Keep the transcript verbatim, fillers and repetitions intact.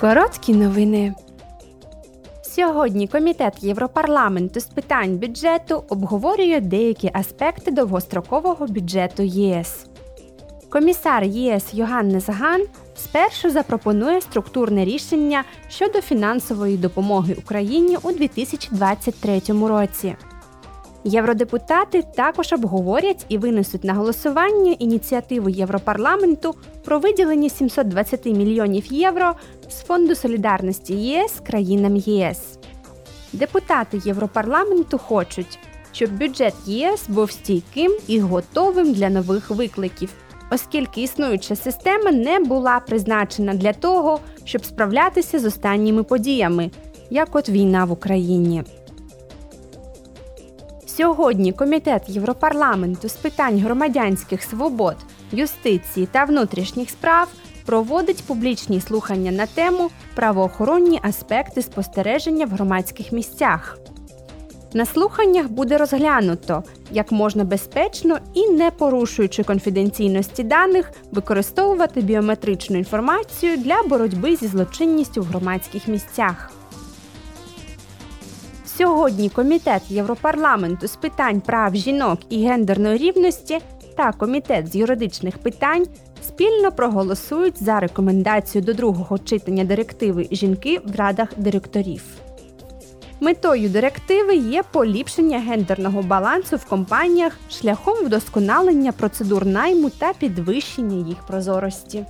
Короткі новини. Сьогодні Комітет Європарламенту з питань бюджету обговорює деякі аспекти довгострокового бюджету ЄС. Комісар ЄС Йоганнес Ганн спершу запропонує структурне рішення щодо фінансової допомоги Україні у дві тисячі двадцять третьому році. Євродепутати також обговорять і винесуть на голосування ініціативу Європарламенту про виділення сімсот двадцять мільйонів євро з Фонду солідарності ЄС країнам ЄС. Депутати Європарламенту хочуть, щоб бюджет ЄС був стійким і готовим для нових викликів, оскільки існуюча система не була призначена для того, щоб справлятися з останніми подіями, як от війна в Україні. Сьогодні Комітет Європарламенту з питань громадянських свобод, юстиції та внутрішніх справ проводить публічні слухання на тему «Правоохоронні аспекти спостереження в громадських місцях». На слуханнях буде розглянуто, як можна безпечно і не порушуючи конфіденційності даних використовувати біометричну інформацію для боротьби зі злочинністю в громадських місцях. Сьогодні Комітет Європарламенту з питань прав жінок і гендерної рівності та Комітет з юридичних питань спільно проголосують за рекомендацію до другого читання директиви «Жінки в радах директорів». Метою директиви є поліпшення гендерного балансу в компаніях шляхом вдосконалення процедур найму та підвищення їх прозорості.